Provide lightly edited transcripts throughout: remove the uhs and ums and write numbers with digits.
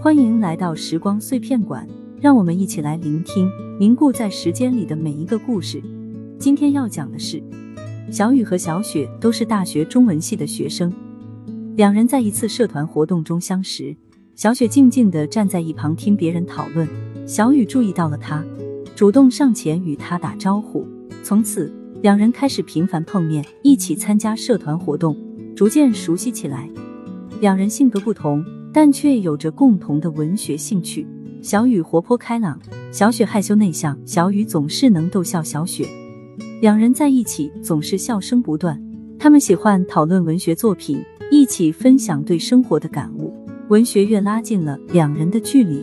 欢迎来到时光碎片馆，让我们一起来聆听凝固在时间里的每一个故事。今天要讲的是，小雨和小雪都是大学中文系的学生，两人在一次社团活动中相识。小雪静静地站在一旁听别人讨论，小雨注意到了她，主动上前与她打招呼。从此，两人开始频繁碰面，一起参加社团活动，逐渐熟悉起来。两人性格不同，但却有着共同的文学兴趣。小雨活泼开朗，小雪害羞内向，小雨总是能逗笑小雪。两人在一起总是笑声不断，他们喜欢讨论文学作品，一起分享对生活的感悟，文学越拉近了两人的距离。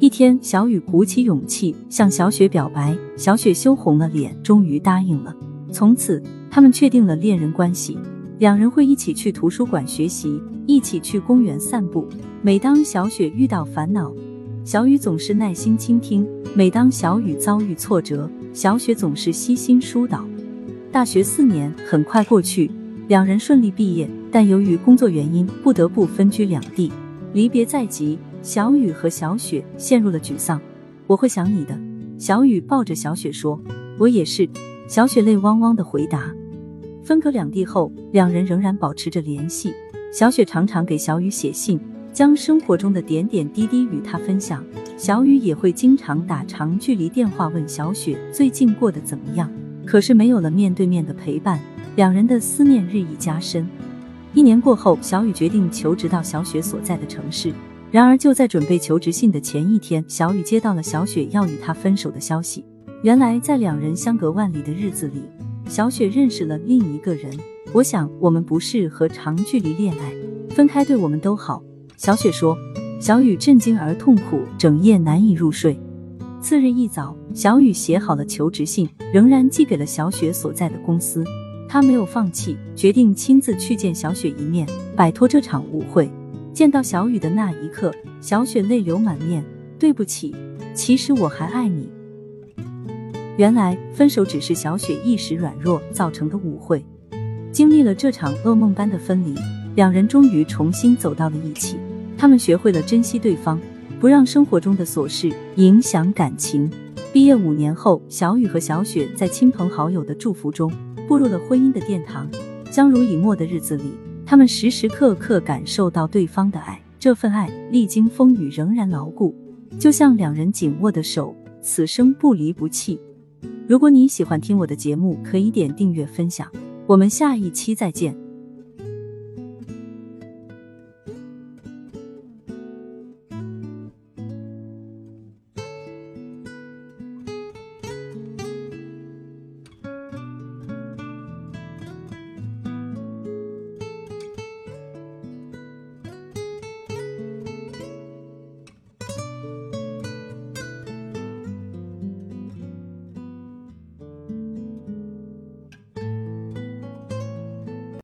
一天，小雨鼓起勇气向小雪表白，小雪羞红了脸，终于答应了。从此，他们确定了恋人关系，两人会一起去图书馆学习，一起去公园散步。每当小雪遇到烦恼，小雨总是耐心倾听；每当小雨遭遇挫折，小雪总是悉心疏导。大学4年很快过去，两人顺利毕业，但由于工作原因不得不分居两地。离别在即，小雨和小雪陷入了沮丧。我会想你的，小雨抱着小雪说。我也是，小雪泪汪汪的回答。分隔两地后，两人仍然保持着联系，小雪常常给小雨写信，将生活中的点点滴滴与他分享。小雨也会经常打长距离电话问小雪最近过得怎么样。可是没有了面对面的陪伴，两人的思念日益加深。1年过后，小雨决定求职到小雪所在的城市。然而就在准备求职信的前一天，小雨接到了小雪要与他分手的消息。原来在两人相隔万里的日子里，小雪认识了另一个人。我想我们不适合长距离恋爱，分开对我们都好，小雪说。小雨震惊而痛苦，整夜难以入睡。次日一早，小雨写好了求职信，仍然寄给了小雪所在的公司。她没有放弃，决定亲自去见小雪一面，摆脱这场误会。见到小雨的那一刻，小雪泪流满面。对不起，其实我还爱你。原来分手只是小雪一时软弱造成的误会。经历了这场噩梦般的分离，两人终于重新走到了一起。他们学会了珍惜对方，不让生活中的琐事影响感情。毕业5年后，小雨和小雪在亲朋好友的祝福中步入了婚姻的殿堂。相濡以沫的日子里，他们时时刻刻感受到对方的爱，这份爱历经风雨仍然牢固，就像两人紧握的手，此生不离不弃。如果你喜欢听我的节目，可以点订阅分享，我们下一期再见。